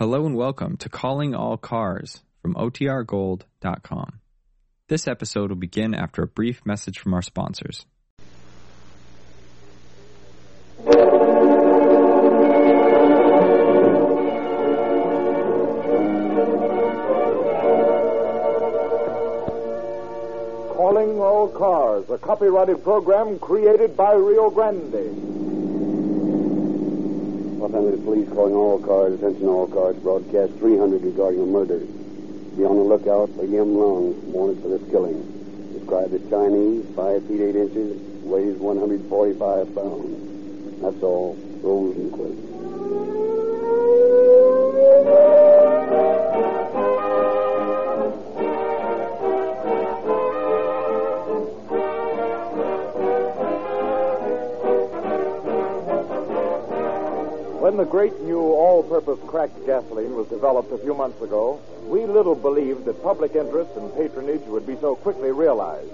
Hello and welcome to Calling All Cars from OTRGold.com. This episode will begin after a brief message from our sponsors. Calling All Cars, a copyrighted program created by Rio Grande. Los Angeles Police calling all cars, attention all cars, broadcast 300 regarding a murder. Be on the lookout for Yim Lung, wanted for this killing. Described as Chinese, 5 feet 8 inches, weighs 145 pounds. That's all. Rolls and quits. When the great new all-purpose cracked gasoline was developed a few months ago, we little believed that public interest and patronage would be so quickly realized.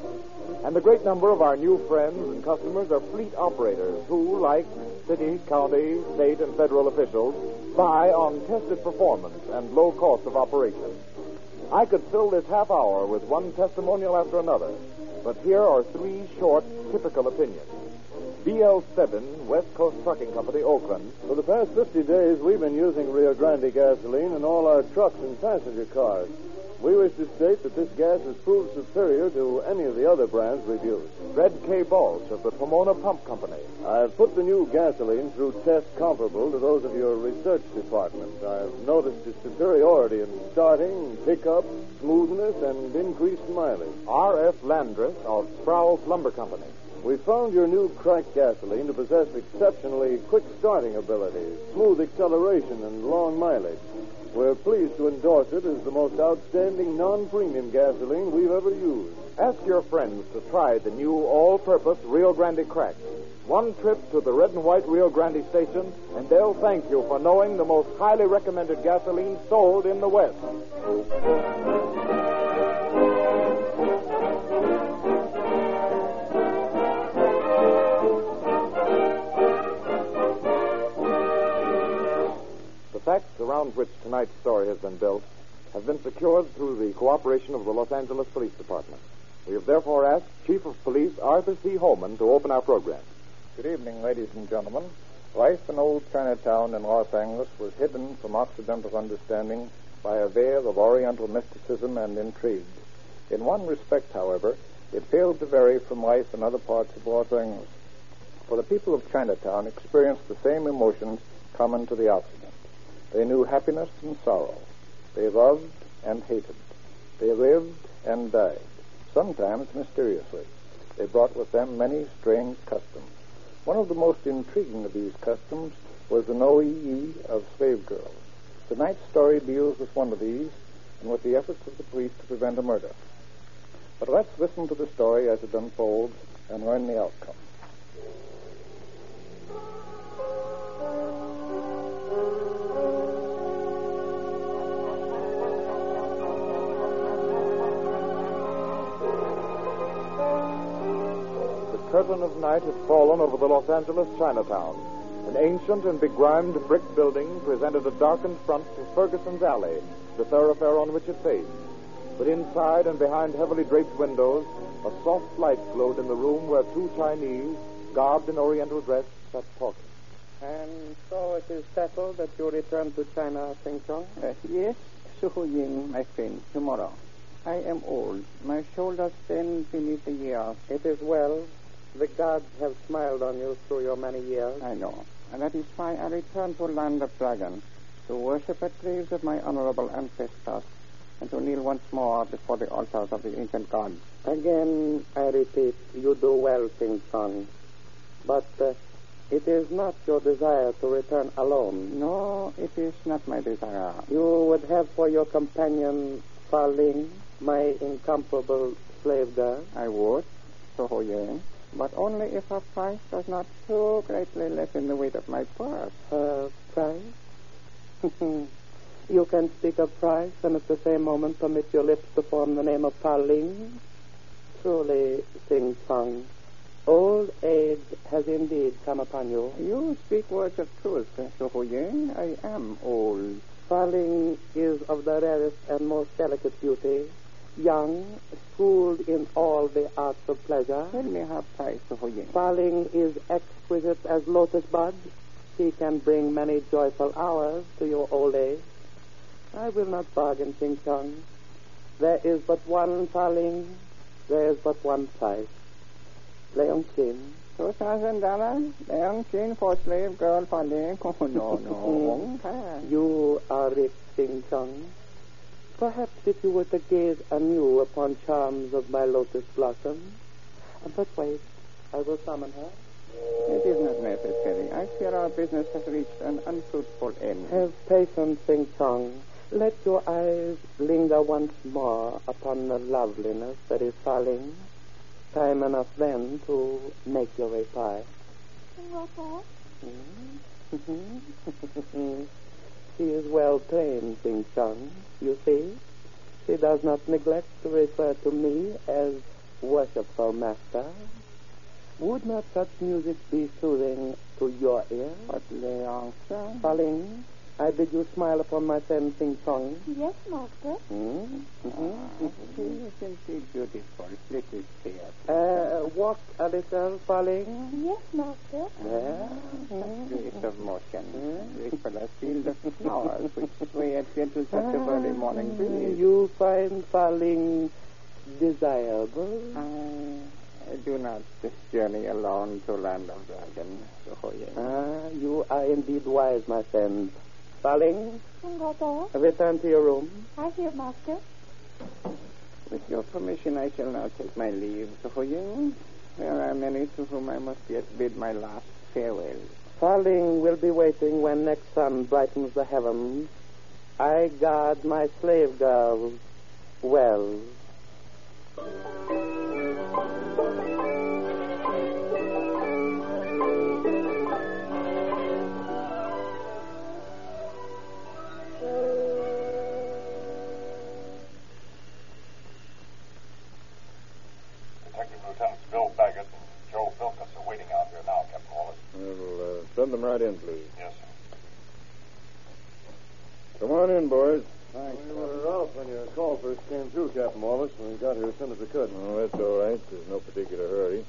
And the great number of our new friends and customers are fleet operators who, like city, county, state, and federal officials, buy on tested performance and low cost of operation. I could fill this half hour with one testimonial after another, but here are 3 short, typical opinions. BL7, West Coast Trucking Company, Oakland. For the past 50 days, we've been using Rio Grande gasoline in all our trucks and passenger cars. We wish to state that this gas has proved superior to any of the other brands we've used. Red K. Balch of the Pomona Pump Company. I've put the new gasoline through tests comparable to those of your research department. I've noticed its superiority in starting, pickup, smoothness, and increased mileage. R.F. Landris of Sproul's Lumber Company. We found your new cracked gasoline to possess exceptionally quick starting ability, smooth acceleration, and long mileage. We're pleased to endorse it as the most outstanding non-premium gasoline we've ever used. Ask your friends to try the new all-purpose Rio Grande crack. One trip to the red and white Rio Grande station, and they'll thank you for knowing the most highly recommended gasoline sold in the West. The facts around which tonight's story has been built have been secured through the cooperation of the Los Angeles Police Department. We have therefore asked Chief of Police Arthur C. Holman to open our program. Good evening, ladies and gentlemen. Life in old Chinatown in Los Angeles was hidden from Occidental understanding by a veil of Oriental mysticism and intrigue. In one respect, however, it failed to vary from life in other parts of Los Angeles, for the people of Chinatown experienced the same emotions common to the Occident. They knew happiness and sorrow. They loved and hated. They lived and died, sometimes mysteriously. They brought with them many strange customs. One of the most intriguing of these customs was the Loy Yi of slave girls. Tonight's story deals with one of these and with the efforts of the police to prevent a murder. But let's listen to the story as it unfolds and learn the outcome. The curtain of night had fallen over the Los Angeles Chinatown. An ancient and begrimed brick building presented a darkened front to Ferguson's Alley, the thoroughfare on which it faced. But inside and behind heavily draped windows, a soft light glowed in the room where 2 Chinese, garbed in Oriental dress, sat talking. And so it is settled that you return to China, Ping Chong? Yes, Su Hu Ying, my friend, tomorrow. I am old. My shoulders bend beneath the year. It is well. The gods have smiled on you through your many years. I know. And that is why I return to Land of Dragon, to worship at graves of my honorable ancestors, and to kneel once more before the altars of the ancient gods. Again, I repeat, you do well, Ping Chong. But it is not your desire to return alone. No, it is not my desire. You would have for your companion, Fa Ling, my incomparable slave girl? I would. So, oh, yeah. But only if her price does not so greatly lessen the weight of my purse. Her price? You can speak of price and at the same moment permit your lips to form the name of Pa Ling? Truly, Ping Chong, old age has indeed come upon you. You speak words of truth, Su Hu Ying. I am old. Fa Ling is of the rarest and most delicate beauty, young, schooled in all the arts of pleasure. Tell me how Tai Su Hu Ying. Fa Ling is exquisite as lotus buds. She can bring many joyful hours to your old age. I will not bargain, Ping Chong. There is but one Fa Ling. There is but one price. Leonchin. $2,000? Leonchin for slave girl Fa Ling. Oh, no. You are rich, Ping Chong. Perhaps if you were to gaze anew upon charms of my lotus blossom. But wait, I will summon her. It is not necessary. I fear our business has reached an unfruitful end. Have patience, Ping Chong. Let your eyes linger once more upon the loveliness that is falling. Time enough then to make your reply. She is well trained, Ping Chong. You see, she does not neglect to refer to me as worshipful master. Would not such music be soothing to your ear? But, Leon, sir. Fa Ling, I bid you smile upon my friend Ping Chong. Yes, master. She is indeed beautiful. Little fair. Walk a little, Fa Ling. Yes, master. Spirit of motion. Ripple a field of flowers which sway at gentle touch of early morning breeze. You find Fa Ling desirable? Do not this journey alone to land of dragon. You are indeed wise, my friend. Fa Ling, return to your room. I hear, master. With your permission, I shall now take my leave. There are many to whom I must yet bid my last farewell. Fa Ling will be waiting when next sun brightens the heavens. I guard my slave girls well. Send them right in, please. Yes, sir. Come on in, boys. Thanks. We were off when your call first came through, Captain Wallace, and we got here as soon as we could. Oh, that's all right. There's no particular hurry.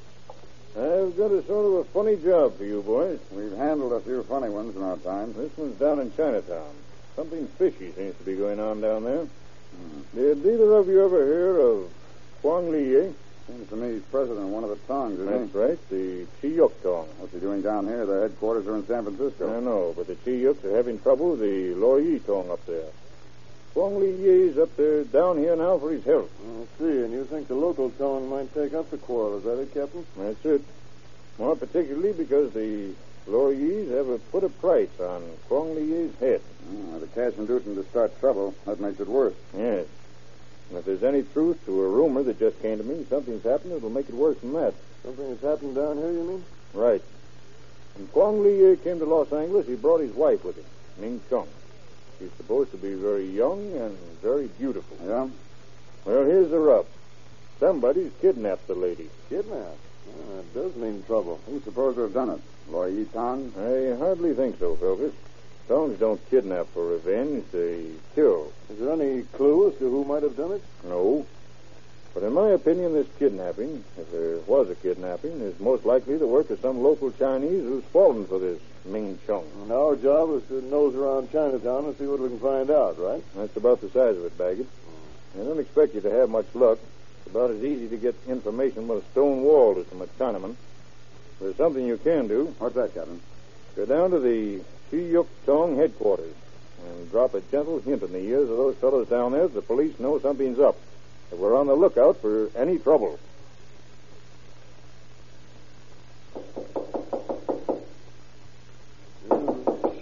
I've got a sort of a funny job for you, boys. We've handled a few funny ones in our time. This one's down in Chinatown. Something fishy seems to be going on down there. Did either of you ever hear of Huang Li Yek? Seems to me he's president of one of the tongs, isn't he? That's right, the Chi Yuk tong. What's he doing down here? Their headquarters are in San Francisco. I know, but the Chi Yuks are having trouble with the Loy Yi tong up there. Wang Li Yek's up there, down here now for his health. I see, and you think the local tong might take up the quarrel, is that it, Captain? That's it. More particularly because the Loy Yis have put a price on Wang Li Yek's head. The cash induced him to start trouble. That makes it worse. Yes. And if there's any truth to a rumor that just came to me, something's happened that'll make it worse than that. Something has happened down here, you mean? Right. When Huang Li came to Los Angeles, he brought his wife with him, Ming Chung. She's supposed to be very young and very beautiful. Yeah? Well, here's the rub. Somebody's kidnapped the lady. Kidnapped? Oh, that does mean trouble. Who's supposed to have done it? Loy Yi tong? I hardly think so, Felgus. Tongs don't kidnap for revenge. They kill. Is there any clue as to who might have done it? No. But in my opinion, this kidnapping, if there was a kidnapping, is most likely the work of some local Chinese who's fallen for this Ming Chung. And our job is to nose around Chinatown and see what we can find out, right? That's about the size of it, Baggett. I don't expect you to have much luck. It's about as easy to get information with a stone wall as from a Chinaman. There's something you can do. What's that, Captain? Go down to the Chi Yuk tong headquarters and drop a gentle hint in the ears of those fellows down there that the police know something's up, that we're on the lookout for any trouble. You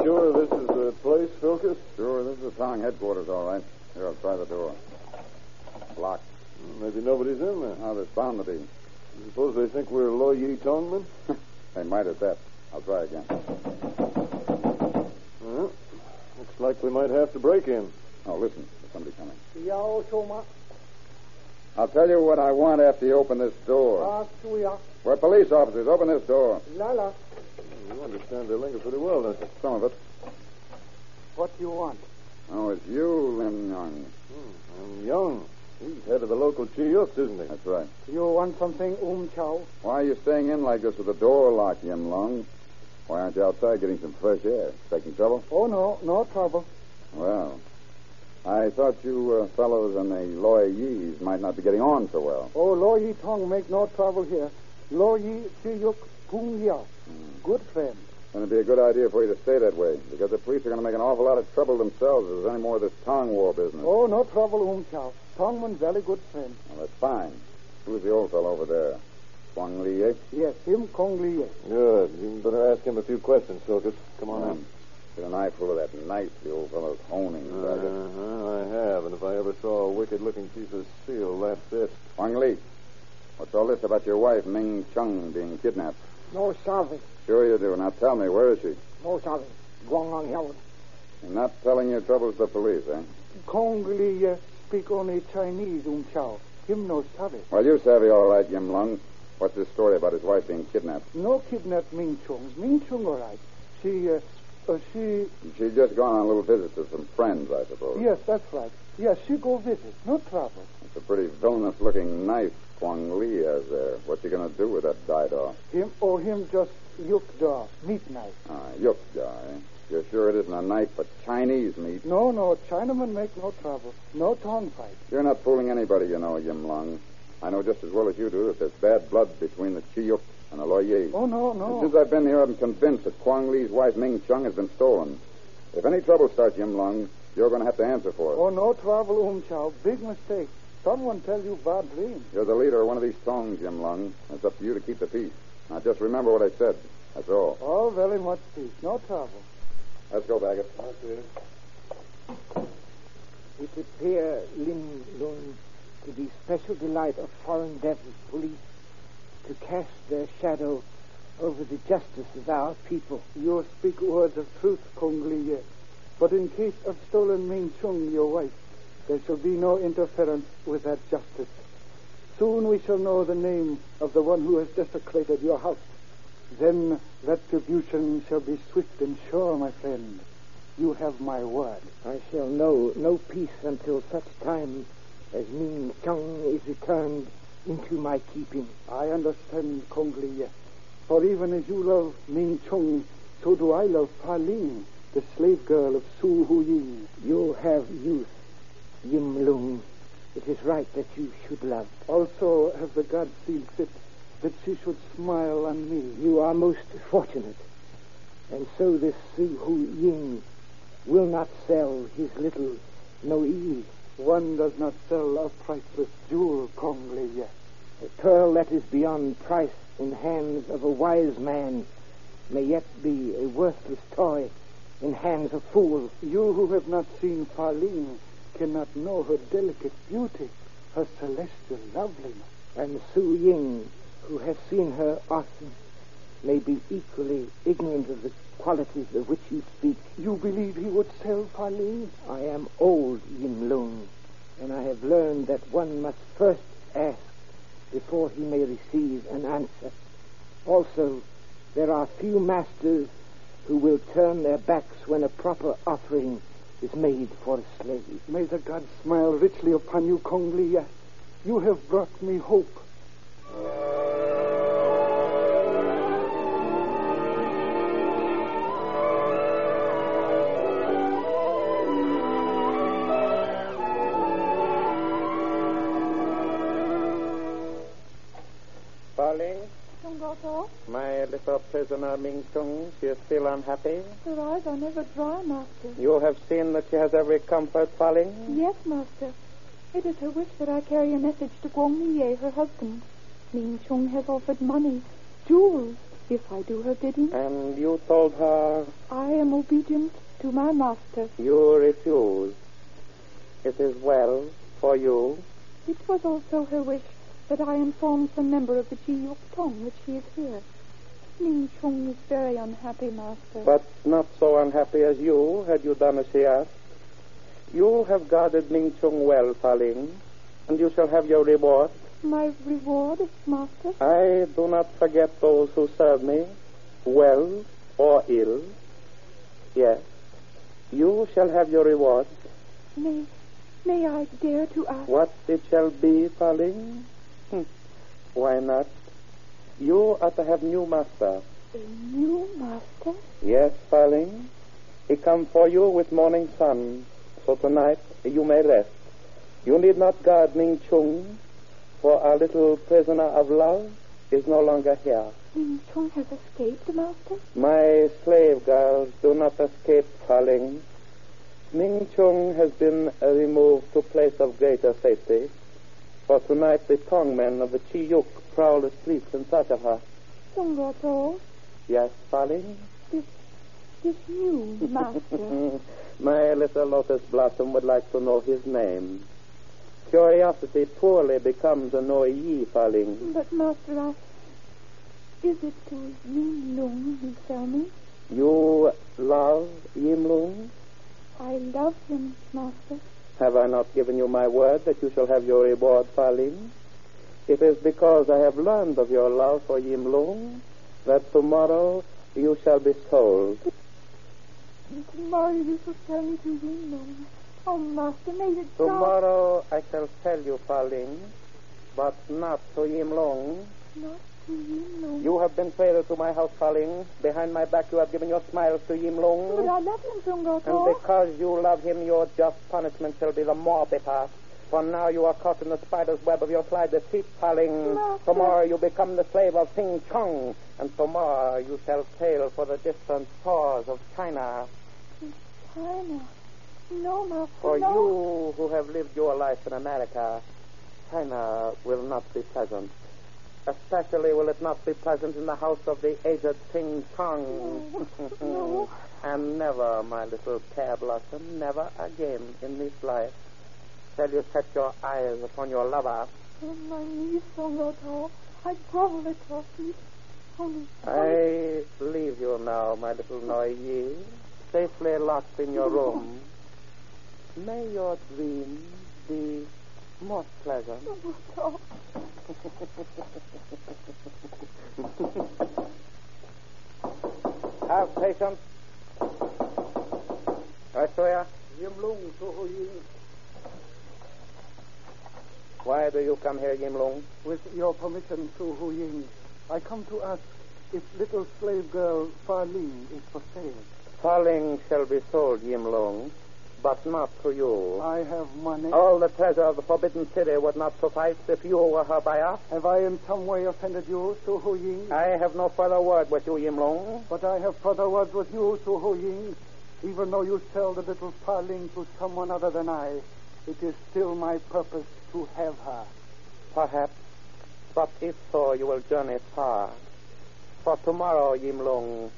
sure this is the place, Filkis? Sure, this is the tong headquarters, all right. Here, I'll try the door. Locked. Maybe nobody's in there. Now, there's bound to be. You suppose they think we're Loy Yi tongmen? They might at that. I'll try again. Looks like we might have to break in. Oh, listen. There's somebody coming. I'll tell you what I want after you open this door. We're police officers. Open this door. You understand their lingo pretty well, don't you? Some of it. What do you want? Oh, it's you, Lin Young. Lin Young? He's head of the local Chi Yuk, isn't he? That's right. You want something, Chow? Why are you staying in like this with the door locked, Yim Lung? Why aren't you outside getting some fresh air? Expecting trouble? Oh, no trouble. Well, I thought you fellows and the Loy Yis might not be getting on so well. Oh, Loy Yi tong make no trouble here. Loy Yi Chi Yuk Pung Ya. Good friend. And it'd be a good idea for you to stay that way, because the police are going to make an awful lot of trouble themselves if there's any more of this tong war business. Oh, no trouble, Chow. Tongman's very good friend. Well, that's fine. Who's the old fellow over there? Wang Li Yek? Yes, him, Huang Li Yek. Good. You better ask him a few questions, Silkus. Come on in. Get an eyeful of that knife the old fellow's honing. I have, and if I ever saw a wicked-looking piece of steel, that's it. Huang Li, what's all this about your wife, Ming Chung, being kidnapped? No, sorry. Sure you do. Now tell me, where is she? No, sorry. Going on Helen. You're not telling your troubles to the police, eh? Huang Li Yek speak only Chinese, Chow. Him no savvy. Well, you savvy all right, Yim Lung. What's this story about his wife being kidnapped? No kidnapped Ming Chung. Ming Chung, all right. She... She's just gone on a little visit to some friends, I suppose. Yes, that's right. Yes, she go visit. No trouble. It's a pretty villainous-looking knife Huang Li has there. What's he going to do with that die-daw? Him just yuk-daw, meat knife. Ah, yuk-daw, eh? You're sure it isn't a knife but Chinese meat? No, Chinamen make no trouble. No tongue fight. You're not fooling anybody, you know, Yim Lung. I know just as well as you do that there's bad blood between the Chi Yuk and the Loy Yi. Oh, no. And since I've been here, I'm convinced that Huang Li's wife, Ming Chung, has been stolen. If any trouble starts, Yim Lung, you're going to have to answer for it. Oh, no trouble, Chow. Big mistake. Someone tell you bad dream. You're the leader of one of these songs, Yim Lung. It's up to you to keep the peace. Now, just remember what I said. That's all. Oh, very much peace. No trouble. Let's go, Baggett. It appears, Lin Young, to the special delight of foreign devil police to cast their shadow over the justice of our people. You speak words of truth, Huang Li Yek, but in case of stolen Ming Chung, your wife, there shall be no interference with that justice. Soon we shall know the name of the one who has desecrated your house. Then retribution shall be swift and sure, my friend. You have my word. I shall know no peace until such time as Ming Chung is returned into my keeping. I understand, Huang Li Yek. For even as you love Ming Chung, so do I love Fa Ling, the slave girl of Su Hu Ying. You have youth, Yim Lung. It is right that you should love. Also, has the God seen fit that she should smile on me? You are most fortunate. And so this Su Hu Ying will not sell his little Noe. One does not sell a priceless jewel, Huang Li Yek. A pearl that is beyond price in the hands of a wise man may yet be a worthless toy in hands of fools. You who have not seen Fa Ling cannot know her delicate beauty, her celestial loveliness. And Su Ying, who has seen her often, may be equally ignorant of the qualities of which you speak. You believe he would sell Fa Ling? I am old, Yim Lung, and I have learned that one must first ask before he may receive an answer. Also, there are few masters who will turn their backs when a proper offering is made for a slave. May the gods smile richly upon you, Huang Li Yek. You have brought me hope. My little prisoner, Ming Chung, she is still unhappy. Her eyes are never dry, Master. You have seen that she has every comfort, Fa Ling? Yes, Master. It is her wish that I carry a message to Huang Li Yek, her husband. Ming Chung has offered money, jewels, if I do her bidding. And you told her? I am obedient to my master. You refuse. It is well for you. It was also her wish that I informed some member of the Chi Yuk tong that she is here. Ming Chung is very unhappy, Master. But not so unhappy as you, had you done as she asked. You have guarded Ming Chung well, Fa Ling, and you shall have your reward. My reward, Master? I do not forget those who serve me, well or ill. Yes, You shall have your reward. May I dare to ask? What it shall be, Fa Ling? Why not? You are to have new master. A new master? Yes, Fa Ling. He come for you with morning sun. So tonight you may rest. You need not guard Ming Chung, for our little prisoner of love is no longer here. Ming Chung has escaped, master? My slave girls do not escape, Fa Ling. Ming Chung has been removed to a place of greater safety, for tonight the Tong men of the Chi Yuk prowl the streets in search of her. Tong? Yes, Fa Ling? This you, master. My little lotus blossom would like to know his name. Curiosity poorly becomes a Loy Yi, Fa Ling. But, master, is it to Yim Lung you tell me? You love Yim Lung? I love him, master. Have I not given you my word that you shall have your reward, Fa Ling? It is because I have learned of your love for Yim Lung that tomorrow you shall be sold. Tomorrow you shall tell me to Yim Lung. Oh, master, may it go. Tomorrow I shall tell you, Fa Ling, but not to Yim Lung. Not to Yim Lung? You have been faithful to my house, Fa Ling. Behind my back you have given your smiles to Yim Lung. But I love him, Tungoto. And because you love him, your just punishment shall be the more bitter. For now you are caught in the spider's web of your sly deceit, Fa Ling. Master. Tomorrow you become the slave of Ping Chong, and tomorrow you shall sail for the distant shores of China. China? No, master, for no. You who have lived your life in America, China will not be pleasant. Especially will it not be pleasant in the house of the aged Ping Chong. No. No. And never, my little pear blossom, never again in this life shall you set your eyes upon your lover. On my knees, Songoto, I grovel at your feet. I leave you now, my little Loy Yi, safely locked in your room. May your dream be most pleasant. Oh, have patience. I swear. Yim Lung, Su Hu Ying. Why do you come here, Yim Lung? With your permission, Su Hu Ying, I come to ask if little slave girl Fa Ling is for sale. Fa Ling shall be sold, Yim Lung. But not to you. I have money. All the treasure of the Forbidden City would not suffice if you were her buyer. Have I in some way offended you, Su Hu Ying? I have no further word with you, Yim Lung. But I have further words with you, Su Hu Ying. Even though you sell the little Fa Ling to someone other than I, it is still my purpose to have her. Perhaps. But if so, you will journey far. For tomorrow, Yim Lung,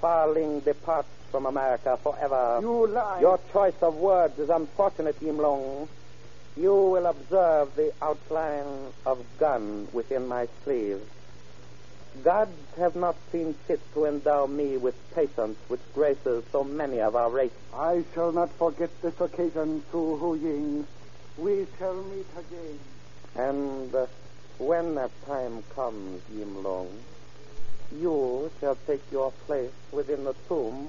Fa Ling departs from America forever. You lie. Your choice of words is unfortunate, Yim Lung. You will observe the outline of gun within my sleeve. Gods have not seen fit to endow me with patience which graces so many of our race. I shall not forget this occasion, Su Hu Ying. We shall meet again. And when that time comes, Yim Lung, you shall take your place within the tomb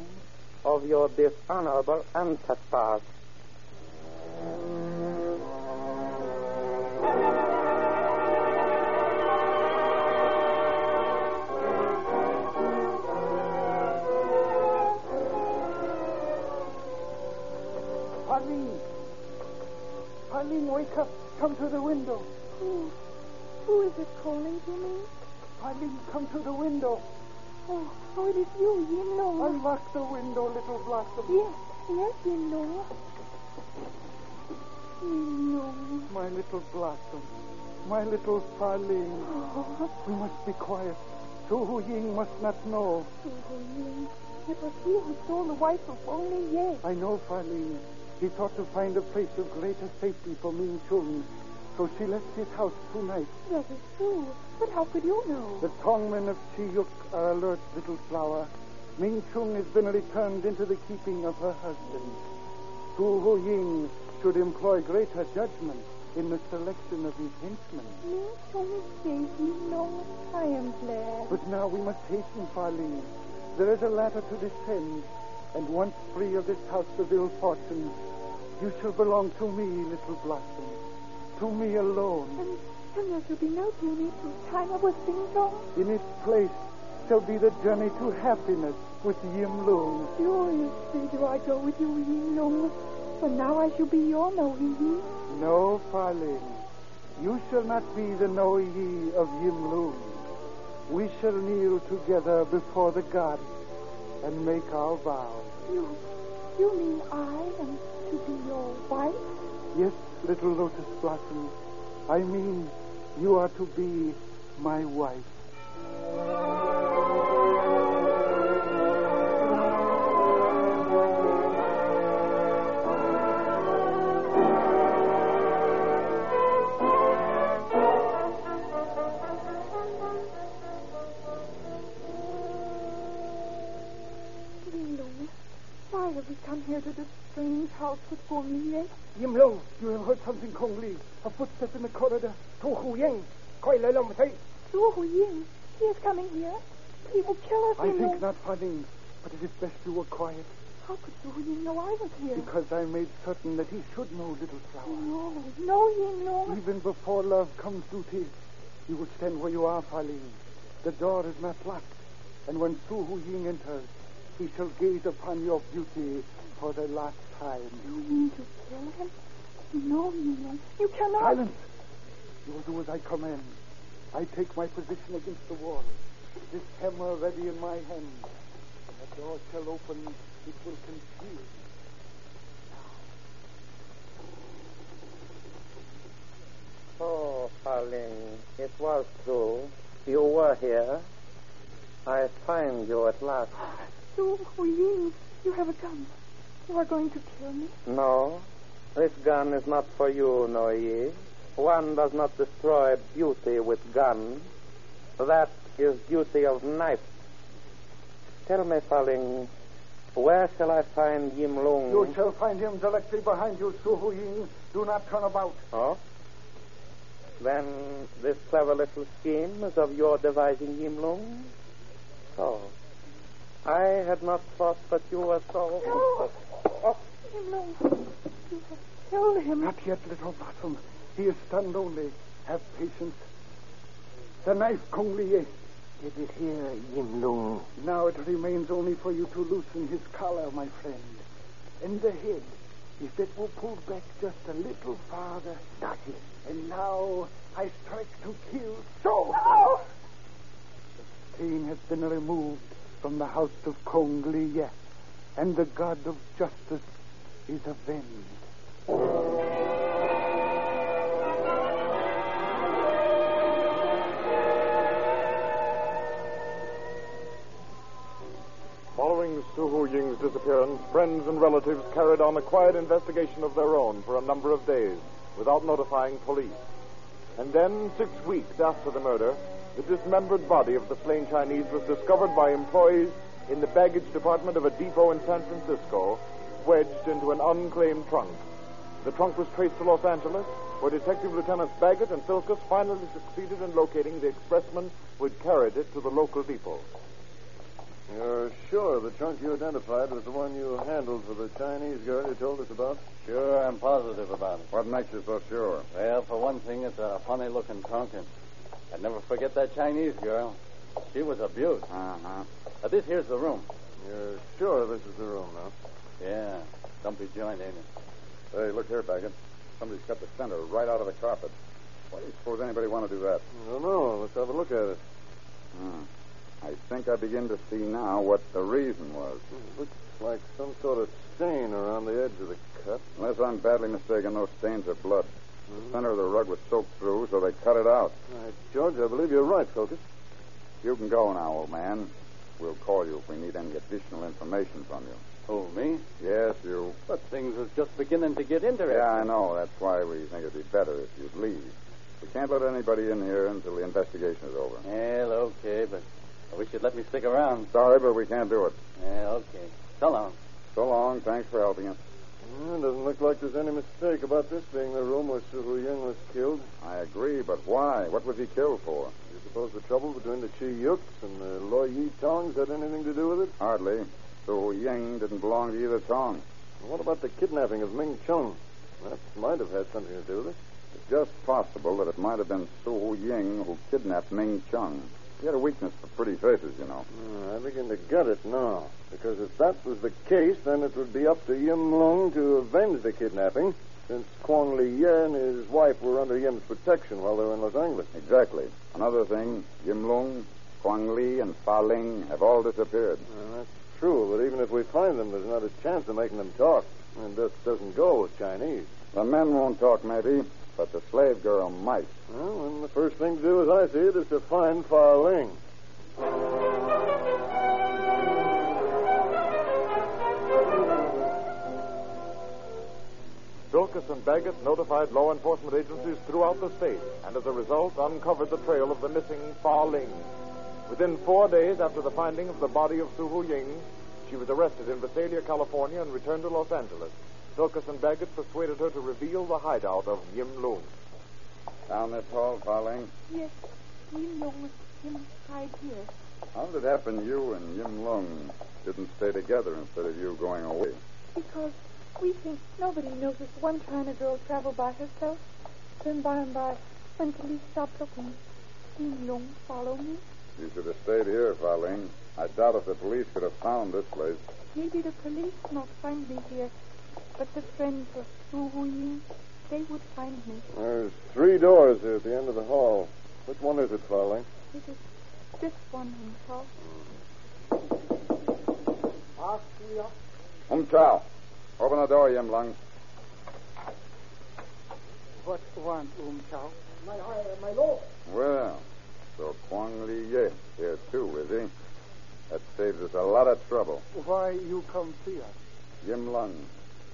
of your dishonorable ancestors. Fa Ling, wake up. Come to the window. Who is it calling to me? Fa Ling, come to the window. Oh, it is you, Yin Lo. Unlock the window, little blossom. Yes, Yin Lo. Yin Lo. My little blossom. My little Fa Ling. Oh. We must be quiet. Su Hu Ying must not know. Su Hu Ying. It was he who stole the wife of Wang Li Yek. I know, Fa Ling. He sought to find a place of greater safety for Ming Chung, so she left his house tonight. That is true. But how could you know? The Tong men of Chi Yuk are alert, little flower. Ming Chung has been returned into the keeping of her husband. Su Hu Ying should employ greater judgment in the selection of his henchmen. Ming Chung is safe, you know. I am glad. But now we must hasten, Fa Ling. There is a ladder to descend. And once free of this house of ill fortune, you shall belong to me, little blossom. To me alone. And there shall be no journey to China with Ping Chong? In its place shall be the journey to happiness with Yim Lung. Joyously do I go with you, Yim Lung. For now I shall be your Noe Yi. No, Fa Ling. You shall not be the Noe Yi of Yim Lung. We shall kneel together before the gods and make our vows. You mean I am to be your wife? Yes, little Lotus Blossom. I mean, you are to be my wife. Yin Lung, why have we come here to this strange house with Huang Li Yek? Yim Lung, you have heard something, Huang Li. A footstep in the corridor. Su Hu Ying. Su Hu Ying? He is coming here. He will kill us. I think not, Fa Ling. But it is best you were quiet. How could Su Hu Ying know I was here? Because I made certain that he should know, little flower. No, Yin Lung. Even before love comes duty, you will stand where you are, Fa Ling. The door is not locked. And when Su Hu Ying enters, he shall gaze upon your beauty for the last time. You mean to kill him? No, Yin, you cannot. Silence. You will do as I command. I take my position against the wall, this hammer ready in my hand. When the door shall open, it will conceal me. Oh, Fa Ling, it was true. You were here. I find you at last. Su Hu Ying, you have a gun. You are going to kill me? No. This gun is not for you, Noe Yi. One does not destroy beauty with gun. That is duty of knife. Tell me, Fa Ling, where shall I find Yim Lung? You shall find him directly behind you, Su Hu Ying. Do not turn about. Oh? Then this clever little scheme is of your devising, Yim Lung? So, I had not thought that you were so... No. Oh. Yim Lung... You have killed him. Not yet, little blossom. He is stunned only. Have patience. The knife, Kong Liye. It is here, Yim Lung. Now it remains only for you to loosen his collar, my friend. And the head, if it will pull back just a little farther. That is. And now I strike to kill. So! No! The stain has been removed from the house of Kong Liye, and the god of justice is avenged. Following Su Hu Ying's disappearance, friends and relatives carried on a quiet investigation of their own for a number of days without notifying police. And then, 6 weeks after the murder, the dismembered body of the slain Chinese was discovered by employees in the baggage department of a depot in San Francisco, wedged into an unclaimed trunk. The trunk was traced to Los Angeles, where Detective Lieutenants Baggett and Filkus finally succeeded in locating the expressman who had carried it to the local depot. You're sure the trunk you identified was the one you handled for the Chinese girl you told us about? Sure, I'm positive about it. What makes you so sure? Well, for one thing, it's a funny-looking trunk, and I'd never forget that Chinese girl. She was a beaut. Uh-huh. Now, this here's the room. You're sure this is the room, huh? Yeah, somebody joined, ain't it? Hey, look here, Baggett. Somebody's cut the center right out of the carpet. Why do you suppose anybody want to do that? I don't know. Let's have a look at it. I think I begin to see now what the reason was. It looks like some sort of stain around the edge of the cut. Unless I'm badly mistaken, those stains are blood. The center of the rug was soaked through, so they cut it out. All right, George, I believe you're right, Focus. You can go now, old man. We'll call you if we need any additional information from you. Oh, me? Yes, you. But things are just beginning to get interesting. Yeah, I know. That's why we think it'd be better if you'd leave. We can't let anybody in here until the investigation is over. Well, okay, but I wish you'd let me stick around. Sorry, but we can't do it. Yeah, okay. So long. So long. Thanks for helping us. Well, it doesn't look like there's any mistake about this being the room where Su Hu Ying was killed. I agree, but why? What was he killed for? You suppose the trouble between the Chi Yuks and the Loy Yi tongs had anything to do with it? Hardly. Su Ying didn't belong to either Tong. What about the kidnapping of Ming Chung? That might have had something to do with it. It's just possible that it might have been Su Ying who kidnapped Ming Chung. He had a weakness for pretty faces, you know. I begin to get it now. Because if that was the case, then it would be up to Yim Lung to avenge the kidnapping, since Huang Li Yek and his wife were under Yim's protection while they were in Los Angeles. Exactly. Another thing, Yim Lung, Huang Li, and Fa Ling have all disappeared. That's true, but even if we find them, there's not a chance of making them talk. And this doesn't go with Chinese. The men won't talk, maybe, but the slave girl might. Well, and the first thing to do, as I see it, is to find Fa Ling. Dorcas and Baggett notified law enforcement agencies throughout the state, and as a result, uncovered the trail of the missing Fa Ling. Within 4 days after the finding of the body of Su Hu Ying, she was arrested in Visalia, California, and returned to Los Angeles. Dorcas and Baggett persuaded her to reveal the hideout of Yim Lung. Down this hall, Fa Ling? Yes. Yim Lung was inside here. How did it happen you and Yim Lung didn't stay together instead of you going away? Because we think nobody noticed one China girl travel by herself. Then by and by, when police stopped looking, Yim Lung followed me. You should have stayed here, Fa Ling. I doubt if the police could have found this place. Maybe the police not find me here, but the friends of Su Hu Ying, they would find me. There's 3 doors here at the end of the hall. Which one is it, Fa Ling? It is this one, Hong Chao. Hong Chao, open the door, Yim Lung. What want, Hong Chao? My lord. Well, so Huang Li Yek here too, is he? That saves us a lot of trouble. Why you come see us? Yim Lung,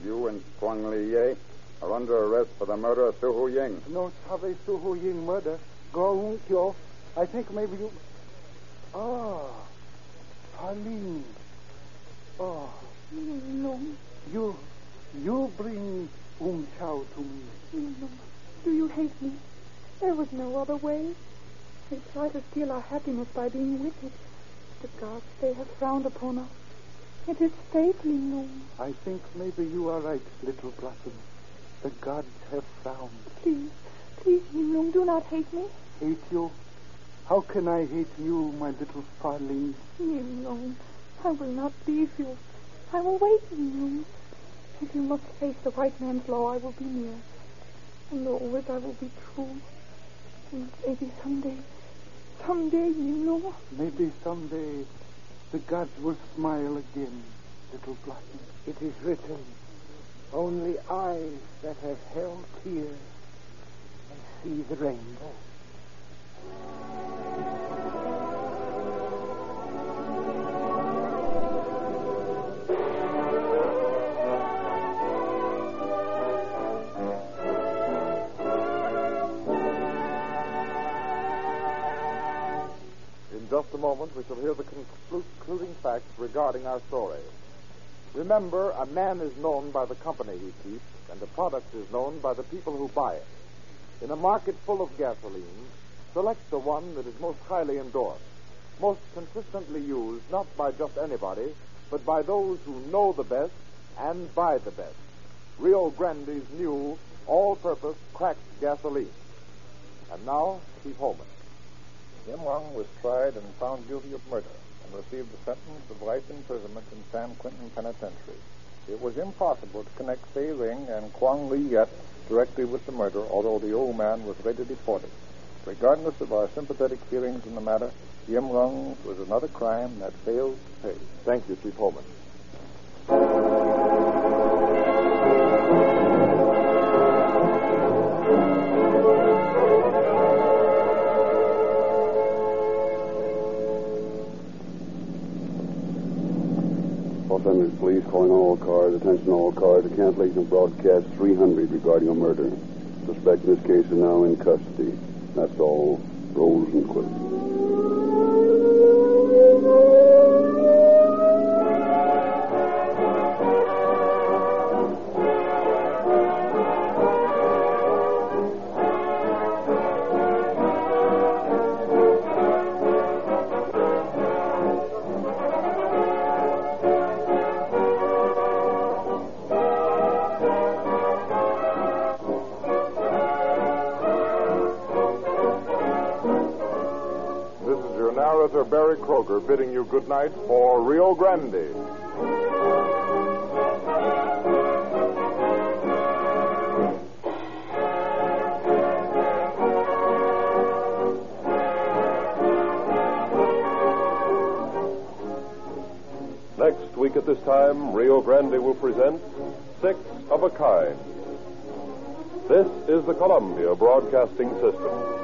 you and Huang Li Yek are under arrest for the murder of Su Hu Ying. No sabe Su Hu Ying murder. Go Kyo. I think maybe you... Fa Ling. Yim Lung. You bring Chao to me. Yim Lung, do you hate me? There was no other way. They try to steal our happiness by being wicked. The gods, they have frowned upon us. It is fatally known. I think maybe you are right, little Blossom. The gods have frowned. Please, Yim Lung, do not hate me. Hate you? How can I hate you, my little Fa Ling? Yim Lung, I will not leave you. I will wait, Yim Lung. If you must face the white man's law, I will be near. And always I will be true. And maybe someday, Yim Lung. Maybe someday the gods will smile again, little Blossom. It is written, only eyes that have held tears and see the rainbow. Just a moment, we shall hear the concluding facts regarding our story. Remember, a man is known by the company he keeps, and the product is known by the people who buy it. In a market full of gasoline, select the one that is most highly endorsed, most consistently used, not by just anybody, but by those who know the best and buy the best. Rio Grande's new, all-purpose, cracked gasoline. And now, Chief Holman. Yim Lung was tried and found guilty of murder and received a sentence of life imprisonment in San Quentin Penitentiary. It was impossible to connect Fa Ling and Huang Li Yek directly with the murder, although the old man was later deported. Regardless of our sympathetic feelings in the matter, Yim Lung was another crime that failed to pay. Thank you, Chief Holman. Police calling all cars, attention all cars, the cancellation of broadcast 300 regarding a murder. Suspect in this case is now in custody. That's all. Rolls and quits. narrator Barry Kroger bidding you good night for Rio Grande. Next week at this time, Rio Grande will present Six of a Kind. This is the Columbia Broadcasting System.